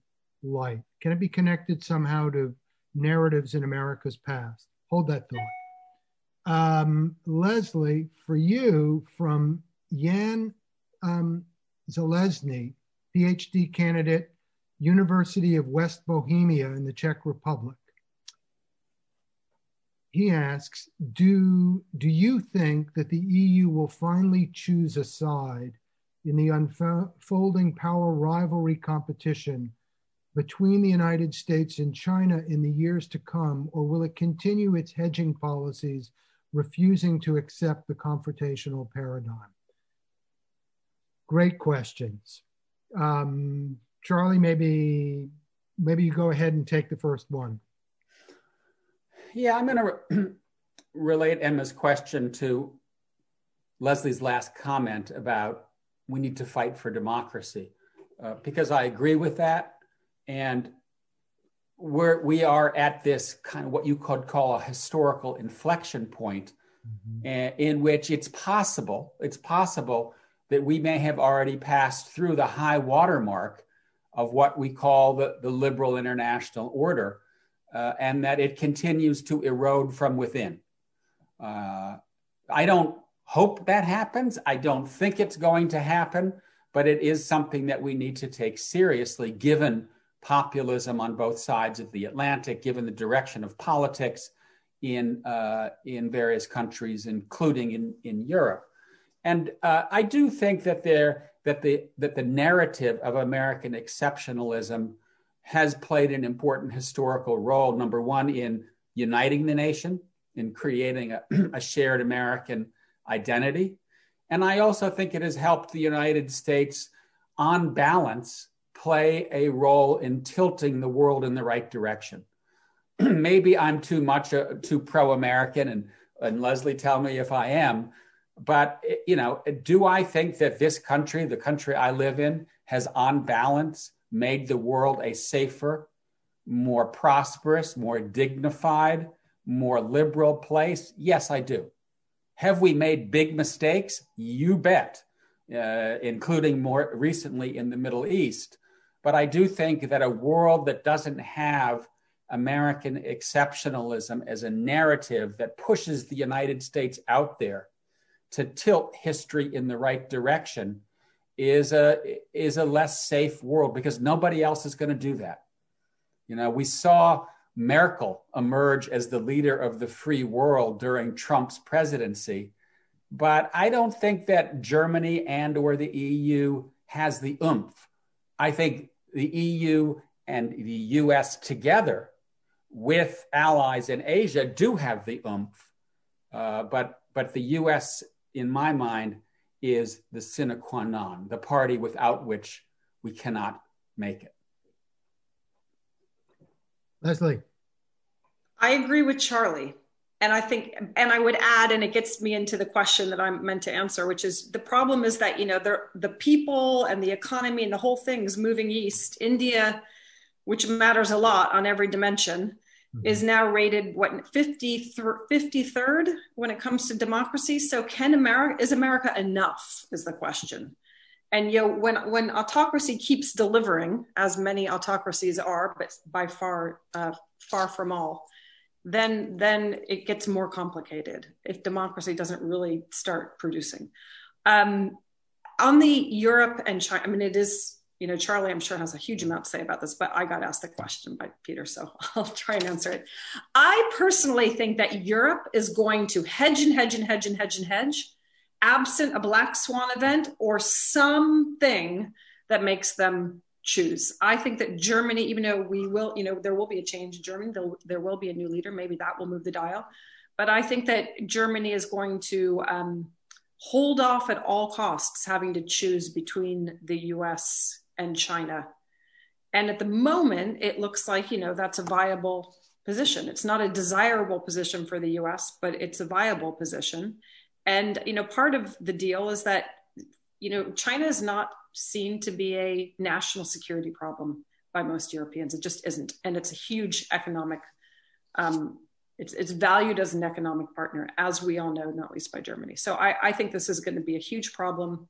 light? Can it be connected somehow to narratives in America's past? Hold that thought. Um, Leslie, for you, from Jan um, Zalesny, PhD candidate, University of West Bohemia in the Czech Republic. He asks, do, do you think that the E U will finally choose a side in the unfolding power rivalry competition between the United States and China in the years to come, or will it continue its hedging policies, refusing to accept the confrontational paradigm? Great questions. Um, Charlie, maybe maybe you go ahead and take the first one. Yeah, I'm gonna re relate Emma's question to Leslie's last comment about we need to fight for democracy, uh, because I agree with that. And we're, we are at this kind of what you could call a historical inflection point, mm-hmm. in, in which it's possible, it's possible that we may have already passed through the high watermark of what we call the, the liberal international order, uh, and that it continues to erode from within. Uh, I don't hope that happens. I don't think it's going to happen, but it is something that we need to take seriously given populism on both sides of the Atlantic, given the direction of politics in, uh, in various countries, including in, in Europe. And uh, I do think that there that the that the narrative of American exceptionalism has played an important historical role. Number one, in uniting the nation, in creating a, a shared American identity, and I also think it has helped the United States, on balance, play a role in tilting the world in the right direction. Maybe I'm too much uh, too pro-American, and and Leslie, tell me if I am. But, you know, do I think that this country, the country I live in, has on balance made the world a safer, more prosperous, more dignified, more liberal place? Yes, I do. Have we made big mistakes? You bet, uh, including more recently in the Middle East. But I do think that a world that doesn't have American exceptionalism as a narrative that pushes the United States out there to tilt history in the right direction is a, is a less safe world, because nobody else is going to do that. You know, we saw Merkel emerge as the leader of the free world during Trump's presidency, but I don't think that Germany and or the E U has the oomph. I think the E U and the U S together with allies in Asia do have the oomph, uh, but, but the U S in my mind, is the sine qua non, the party without which we cannot make it. Leslie. I agree with Charlie. And I think, and I would add, and it gets me into the question that I'm meant to answer, which is the problem is that, you know, the people and the economy and the whole thing's moving east. India, which matters a lot on every dimension, is now rated what fifty-third when it comes to democracy. So can America, is America enough is the question. And you know, when, when autocracy keeps delivering, as many autocracies are, but by far, uh, far from all, then, then it gets more complicated if democracy doesn't really start producing. Um, on the Europe and China, I mean, it is, you know, Charlie, I'm sure, has a huge amount to say about this, but I got asked the question by Peter, so I'll try and answer it. I personally think that Europe is going to hedge and hedge and hedge and hedge and hedge, absent a black swan event or something that makes them choose. I think that Germany, even though we will, you know, there will be a change in Germany, there, there will be a new leader, maybe that will move the dial. But I think that Germany is going to um, hold off at all costs having to choose between the U S and China. And at the moment, it looks like, you know, that's a viable position. It's not a desirable position for the U S, but it's a viable position. And, you know, part of the deal is that, you know, China is not seen to be a national security problem by most Europeans. It just isn't. And it's a huge economic, um, it's, it's valued as an economic partner, as we all know, not least by Germany. So I, I think this is going to be a huge problem.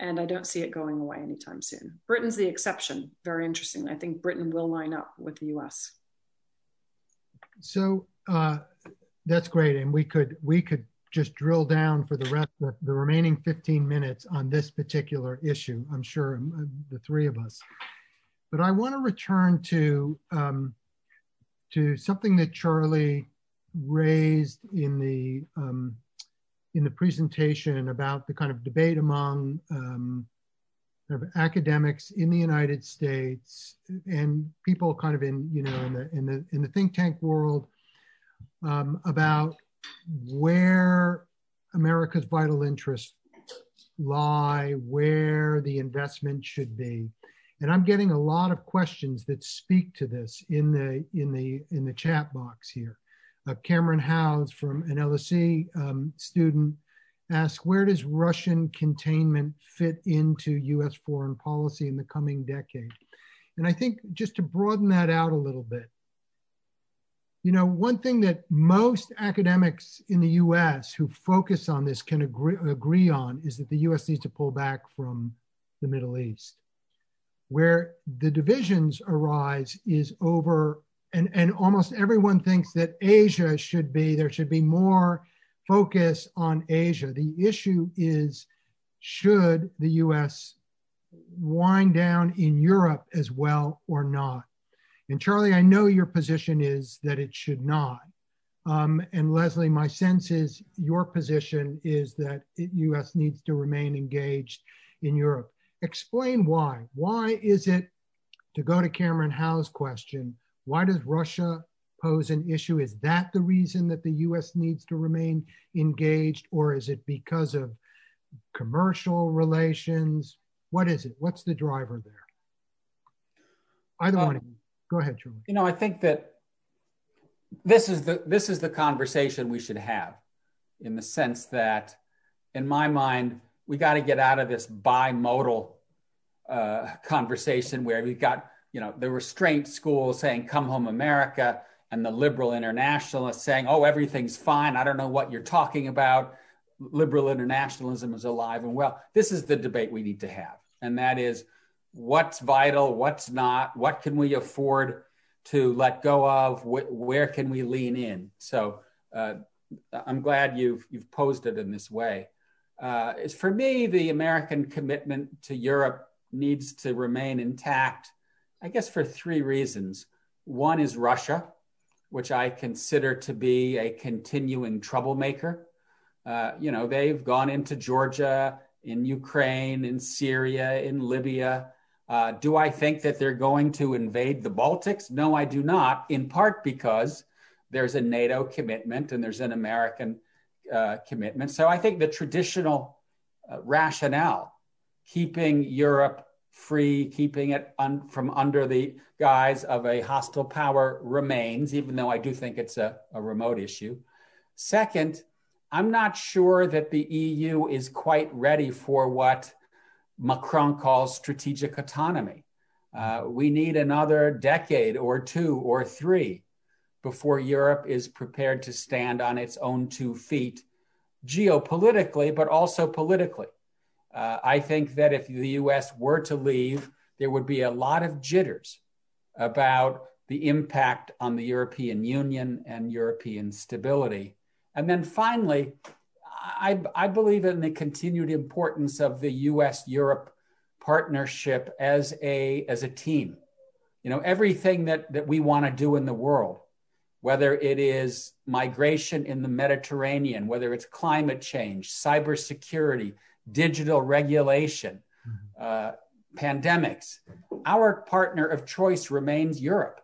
And I don't see it going away anytime soon. Britain's the exception, very interesting. I think Britain will line up with the U S. So uh, that's great. And we could we could just drill down for the rest of the remaining fifteen minutes on this particular issue, I'm sure, the three of us. But I want to return to, um, to something that Charlie raised in the um, in the presentation about the kind of debate among um, kind of academics in the United States and people kind of in, you know, in the, in the, in the think tank world um, about where America's vital interests lie, where the investment should be. And I'm getting a lot of questions that speak to this in the in the in the chat box here. Uh, Cameron Howes, from an L S E um, student, asks, where does Russian containment fit into U S foreign policy in the coming decade? And I think just to broaden that out a little bit, you know, one thing that most academics in the U S who focus on this can agree, agree on is that the U S needs to pull back from the Middle East. Where the divisions arise is over, and, and almost everyone thinks that Asia should be, there should be more focus on Asia. The issue is, should the U S wind down in Europe as well or not? And Charlie, I know your position is that it should not. Um, and Leslie, my sense is your position is that the U S needs to remain engaged in Europe. Explain why. Why is it, to go to Cameron Howe's question, why does Russia pose an issue? Is that the reason that the U S needs to remain engaged, or is it because of commercial relations? What is it? What's the driver there? Either um, one of you. Go ahead, Charlie. You know, I think that this is the this is the conversation we should have, in the sense that, in my mind, we got to get out of this bimodal uh, conversation where we've got, you know, the restraint school saying, come home, America, and the liberal internationalists saying, oh, everything's fine. I don't know what you're talking about. Liberal internationalism is alive and well. This is the debate we need to have. And that is, what's vital, what's not, what can we afford to let go of, wh- where can we lean in? So uh, I'm glad you've, you've posed it in this way. Uh, is for me, the American commitment to Europe needs to remain intact, I guess, for three reasons. One is Russia, which I consider to be a continuing troublemaker. Uh, you know, they've gone into Georgia, in Ukraine, in Syria, in Libya. Uh, do I think that they're going to invade the Baltics? No, I do not, in part because there's a NATO commitment and there's an American Uh, commitment. So I think the traditional uh, rationale, keeping Europe free, keeping it un- from under the guise of a hostile power, remains, even though I do think it's a, a remote issue. Second, I'm not sure that the E U is quite ready for what Macron calls strategic autonomy. Uh, we need another decade or two or three before Europe is prepared to stand on its own two feet, geopolitically, but also politically. Uh, I think that if the U S were to leave, there would be a lot of jitters about the impact on the European Union and European stability. And then finally, I, I believe in the continued importance of the U S-Europe partnership as a, as a team. You know, everything that, that we want to do in the world, whether it is migration in the Mediterranean, whether it's climate change, cybersecurity, digital regulation, uh, pandemics, our partner of choice remains Europe.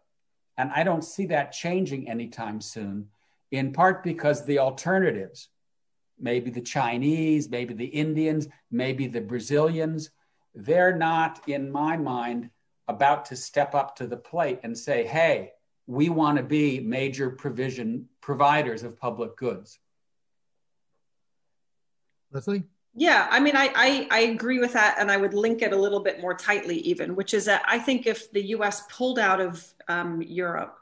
And I don't see that changing anytime soon, in part because the alternatives, maybe the Chinese, maybe the Indians, maybe the Brazilians, they're not, in my mind, about to step up to the plate and say, hey, we want to be major provision providers of public goods. Leslie? Yeah, I mean, I, I, I agree with that. And I would link it a little bit more tightly even, which is that I think if the U S pulled out of um, Europe,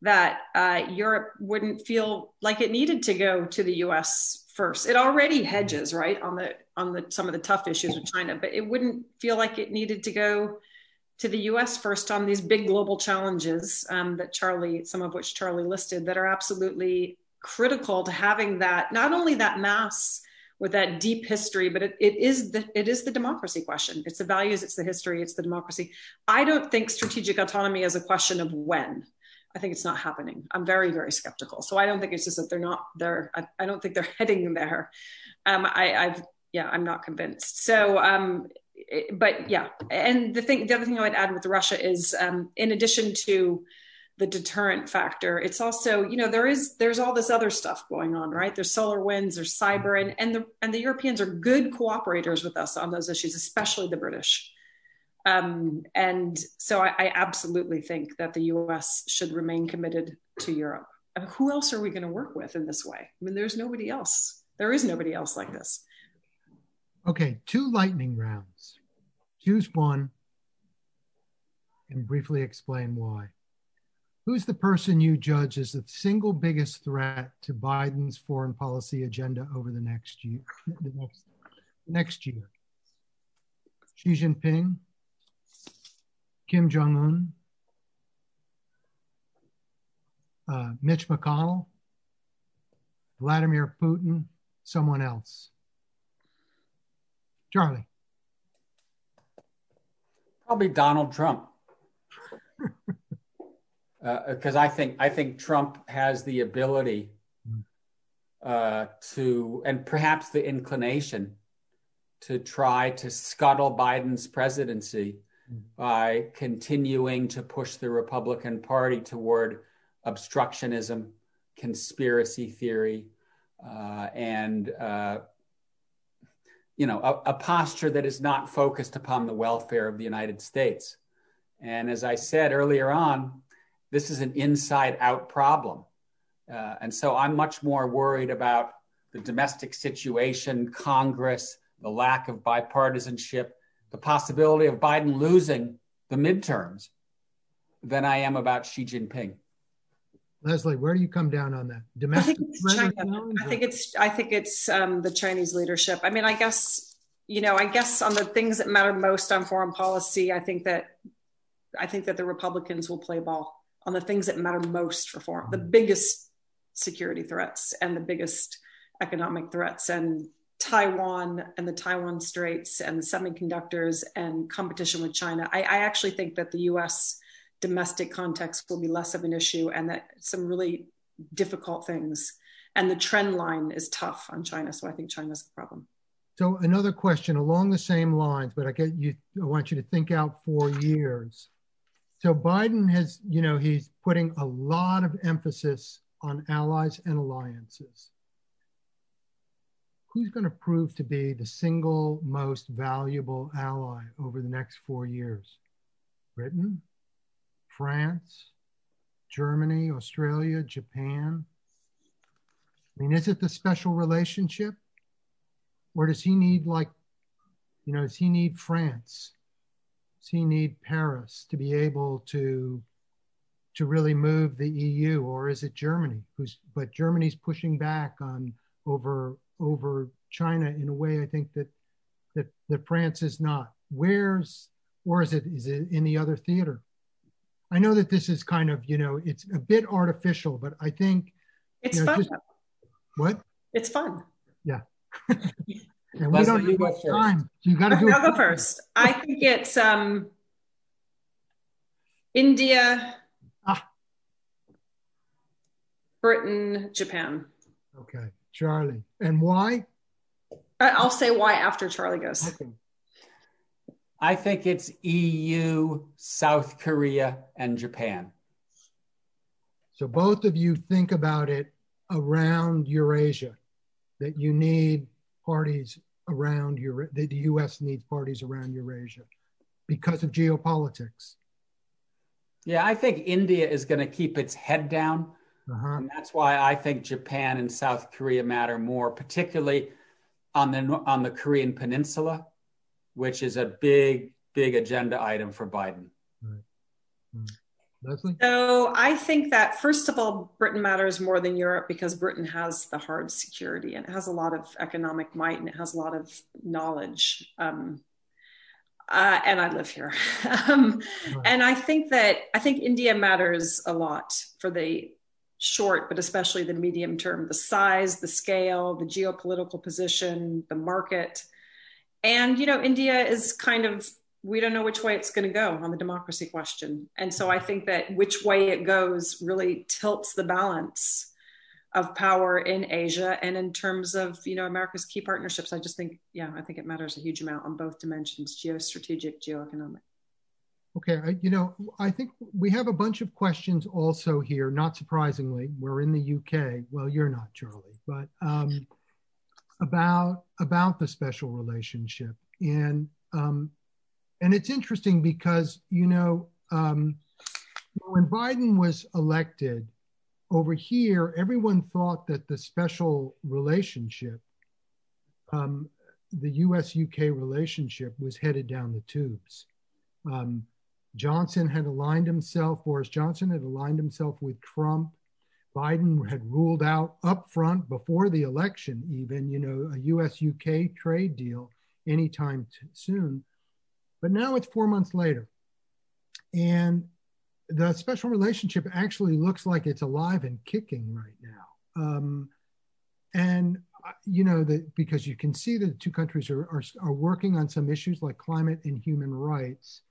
that uh, Europe wouldn't feel like it needed to go to the U S first. It already hedges, right, on the on the some of the tough issues with China, but it wouldn't feel like it needed to go to the U S first on these big global challenges um, that Charlie, some of which Charlie listed, that are absolutely critical to having that, not only that mass with that deep history, but it, it is the it is the democracy question. It's the values, it's the history, it's the democracy. I don't think strategic autonomy is a question of when. I think it's not happening. I'm very, very skeptical. So I don't think it's just that they're not there. I, I don't think they're heading there. Um, I, I've, yeah, I'm not convinced. So, um, But yeah, and the thing, the other thing I would add with Russia is, um, in addition to the deterrent factor. It's also, you know, there is, there's all this other stuff going on, right? There's solar winds, there's cyber, and, and the, and the Europeans are good cooperators with us on those issues, especially the British. Um, and so I, I absolutely think that the U S should remain committed to Europe. I mean, who else are we going to work with in this way? I mean, there's nobody else. There is nobody else like this. Okay, two lightning rounds. Choose one and briefly explain why. Who's the person you judge as the single biggest threat to Biden's foreign policy agenda over the next year? The next, next year? Xi Jinping? Kim Jong-un? Uh, Mitch McConnell? Vladimir Putin? Someone else? Charlie? Probably Donald Trump. Because uh, I think I think Trump has the ability uh, to, and perhaps the inclination, to try to scuttle Biden's presidency by continuing to push the Republican Party toward obstructionism, conspiracy theory, uh, and uh, you know, a, a posture that is not focused upon the welfare of the United States. And as I said earlier on, this is an inside-out problem. Uh, and so I'm much more worried about the domestic situation, Congress, the lack of bipartisanship, the possibility of Biden losing the midterms than I am about Xi Jinping. Leslie, where do you come down on that? Domestic? I think it's China. I think it's, I think it's um, the Chinese leadership. I mean, I guess, you know, I guess on the things that matter most on foreign policy, I think that, I think that the Republicans will play ball on the things that matter most for foreign, the biggest security threats and the biggest economic threats, and Taiwan and the Taiwan Straits and semiconductors and competition with China. I, I actually think that the U S domestic context will be less of an issue, and that some really difficult things, and the trend line is tough on China. So I think China's the problem. So another question along the same lines, but I get you, I want you to think out four years. So Biden has, you know, he's putting a lot of emphasis on allies and alliances. Who's going to prove to be the single most valuable ally over the next four years? Britain, France, Germany, Australia, Japan? I mean, is it the special relationship? Or does he need, like, you know, does he need France? Does he need Paris to be able to, to really move the E U? Or is it Germany? Who's, but Germany's pushing back on over over China in a way I think that that, that France is not. Where's, or is it is it in the other theater? I know that this is kind of, you know, it's a bit artificial, but I think it's, you know, fun. Just, what? It's fun. Yeah. And Leslie, we don't do much time. So you got to do. I'll go first. I think it's um, India, ah. Britain, Japan. Okay, Charlie, and why? I'll say why after Charlie goes. Okay. I think it's E U, South Korea, and Japan. So both of you think about it around Eurasia, that you need parties around Eurasia, that the U S needs parties around Eurasia because of geopolitics. Yeah, I think India is going to keep its head down. Uh-huh. And that's why I think Japan and South Korea matter more, particularly on the, on the Korean Peninsula, which is a big, big agenda item for Biden. Right. Mm. Leslie? So I think that, first of all, Britain matters more than Europe because Britain has the hard security and it has a lot of economic might and it has a lot of knowledge. Um, uh, and I live here. um, right. And I think that, I think India matters a lot for the short, but especially the medium term, the size, the scale, the geopolitical position, the market. And, you know, India is kind of, we don't know which way it's going to go on the democracy question. And so I think that which way it goes really tilts the balance of power in Asia. And in terms of, you know, America's key partnerships, I just think, yeah, I think it matters a huge amount on both dimensions, geostrategic, geoeconomic. Okay, I, you know, I think we have a bunch of questions also here, not surprisingly. We're in the U K. Well, you're not, Charlie, but um, about about the special relationship. And um, and it's interesting because, you know, um, when Biden was elected over here, everyone thought that the special relationship, um, the U S U K relationship, was headed down the tubes. Um, Johnson had aligned himself, Boris Johnson had aligned himself with Trump. Biden had ruled out up front before the election even, you know, a U S U K trade deal anytime soon. But now it's four months later. And the special relationship actually looks like it's alive and kicking right now. Um, and, you know, the, because you can see that the two countries are, are, are working on some issues like climate and human rights.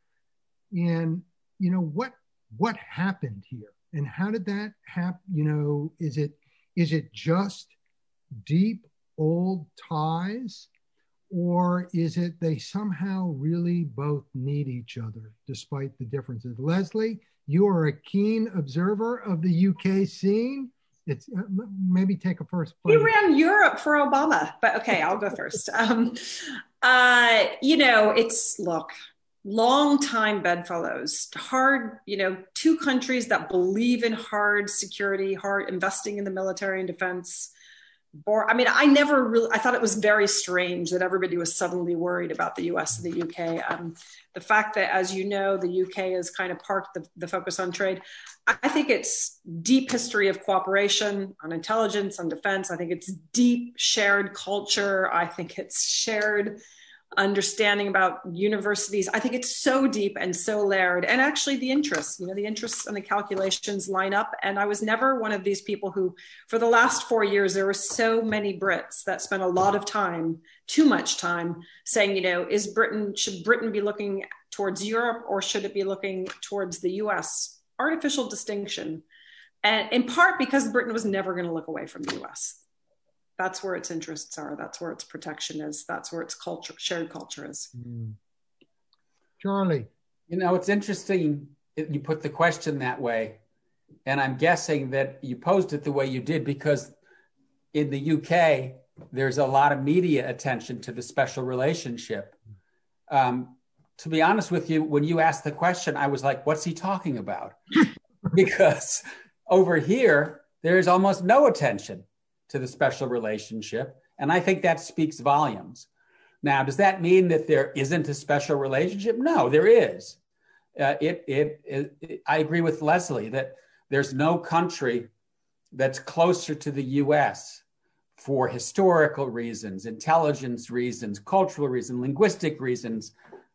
And, you know, what what happened here? And how did that happen? You know, is it is it just deep old ties? Or is it they somehow really both need each other despite the differences? Leslie, you are a keen observer of the U K scene. It's, uh, maybe take a first place. You ran Europe for Obama, but okay, I'll go first. Um, uh, you know, it's, look, long time bedfellows, hard, you know, two countries that believe in hard security, hard investing in the military and defense. I mean, I never really, I thought it was very strange that everybody was suddenly worried about the U S and the U K. Um, the fact that, as you know, the U K has kind of parked the, the focus on trade. I think it's deep history of cooperation on intelligence, on defense. I think it's deep shared culture. I think it's shared understanding about universities. I think it's so deep and so layered. And actually the interests, you know, the interests and the calculations line up. And I was never one of these people who, for the last four years, there were so many Brits that spent a lot of time, too much time, saying, you know, is Britain, should Britain be looking towards Europe or should it be looking towards the U S? Artificial distinction. And in part because Britain was never going to look away from the U S. That's where its interests are. That's where its protection is. That's where its culture, shared culture is. Mm. Charlie. You know, it's interesting that you put the question that way. And I'm guessing that you posed it the way you did because in the U K, there's a lot of media attention to the special relationship. Um, to be honest with you, when you asked the question, I was like, what's he talking about? Because over here, there is almost no attention to the special relationship. And I think that speaks volumes. Now, does that mean that there isn't a special relationship? No, there is. Uh, it, it, it, it, I agree with Leslie that there's no country that's closer to the U S for historical reasons, intelligence reasons, cultural reasons, linguistic reasons.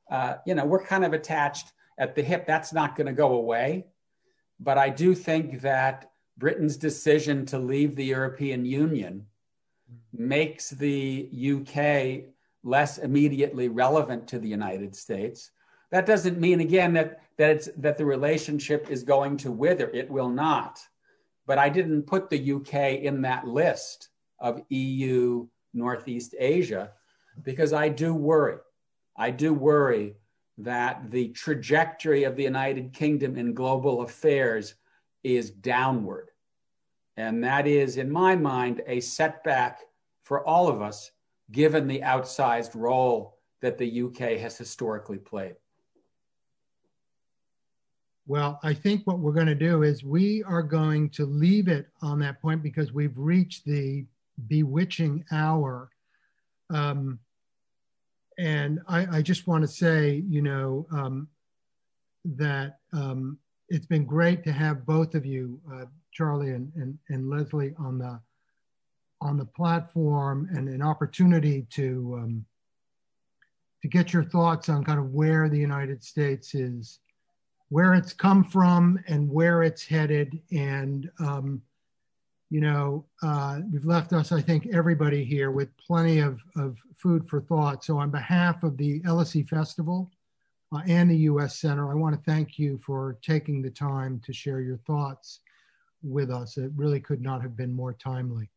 Uh, you know, we're kind of attached at the hip. That's not gonna go away. But I do think that Britain's decision to leave the European Union makes the U K less immediately relevant to the United States. That doesn't mean, again, that, that, it's, that the relationship is going to wither. It will not. But I didn't put the U K in that list of E U Northeast Asia because I do worry. I do worry that the trajectory of the United Kingdom in global affairs is downward. And that is, in my mind, a setback for all of us, given the outsized role that the U K has historically played. Well, I think what we're going to do is we are going to leave it on that point because we've reached the bewitching hour. Um, and I, I just want to say, you know, um, that um, it's been great to have both of you, uh, Charlie and, and, and Leslie, on the on the platform, and an opportunity to um, to get your thoughts on kind of where the United States is, where it's come from, and where it's headed. And um, you know, uh, you've left us, I think, everybody here with plenty of of food for thought. So, on behalf of the L S E Festival Uh, and the U S Center, I want to thank you for taking the time to share your thoughts with us. It really could not have been more timely.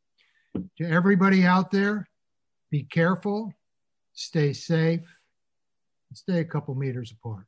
To everybody out there, be careful, stay safe, and stay a couple meters apart.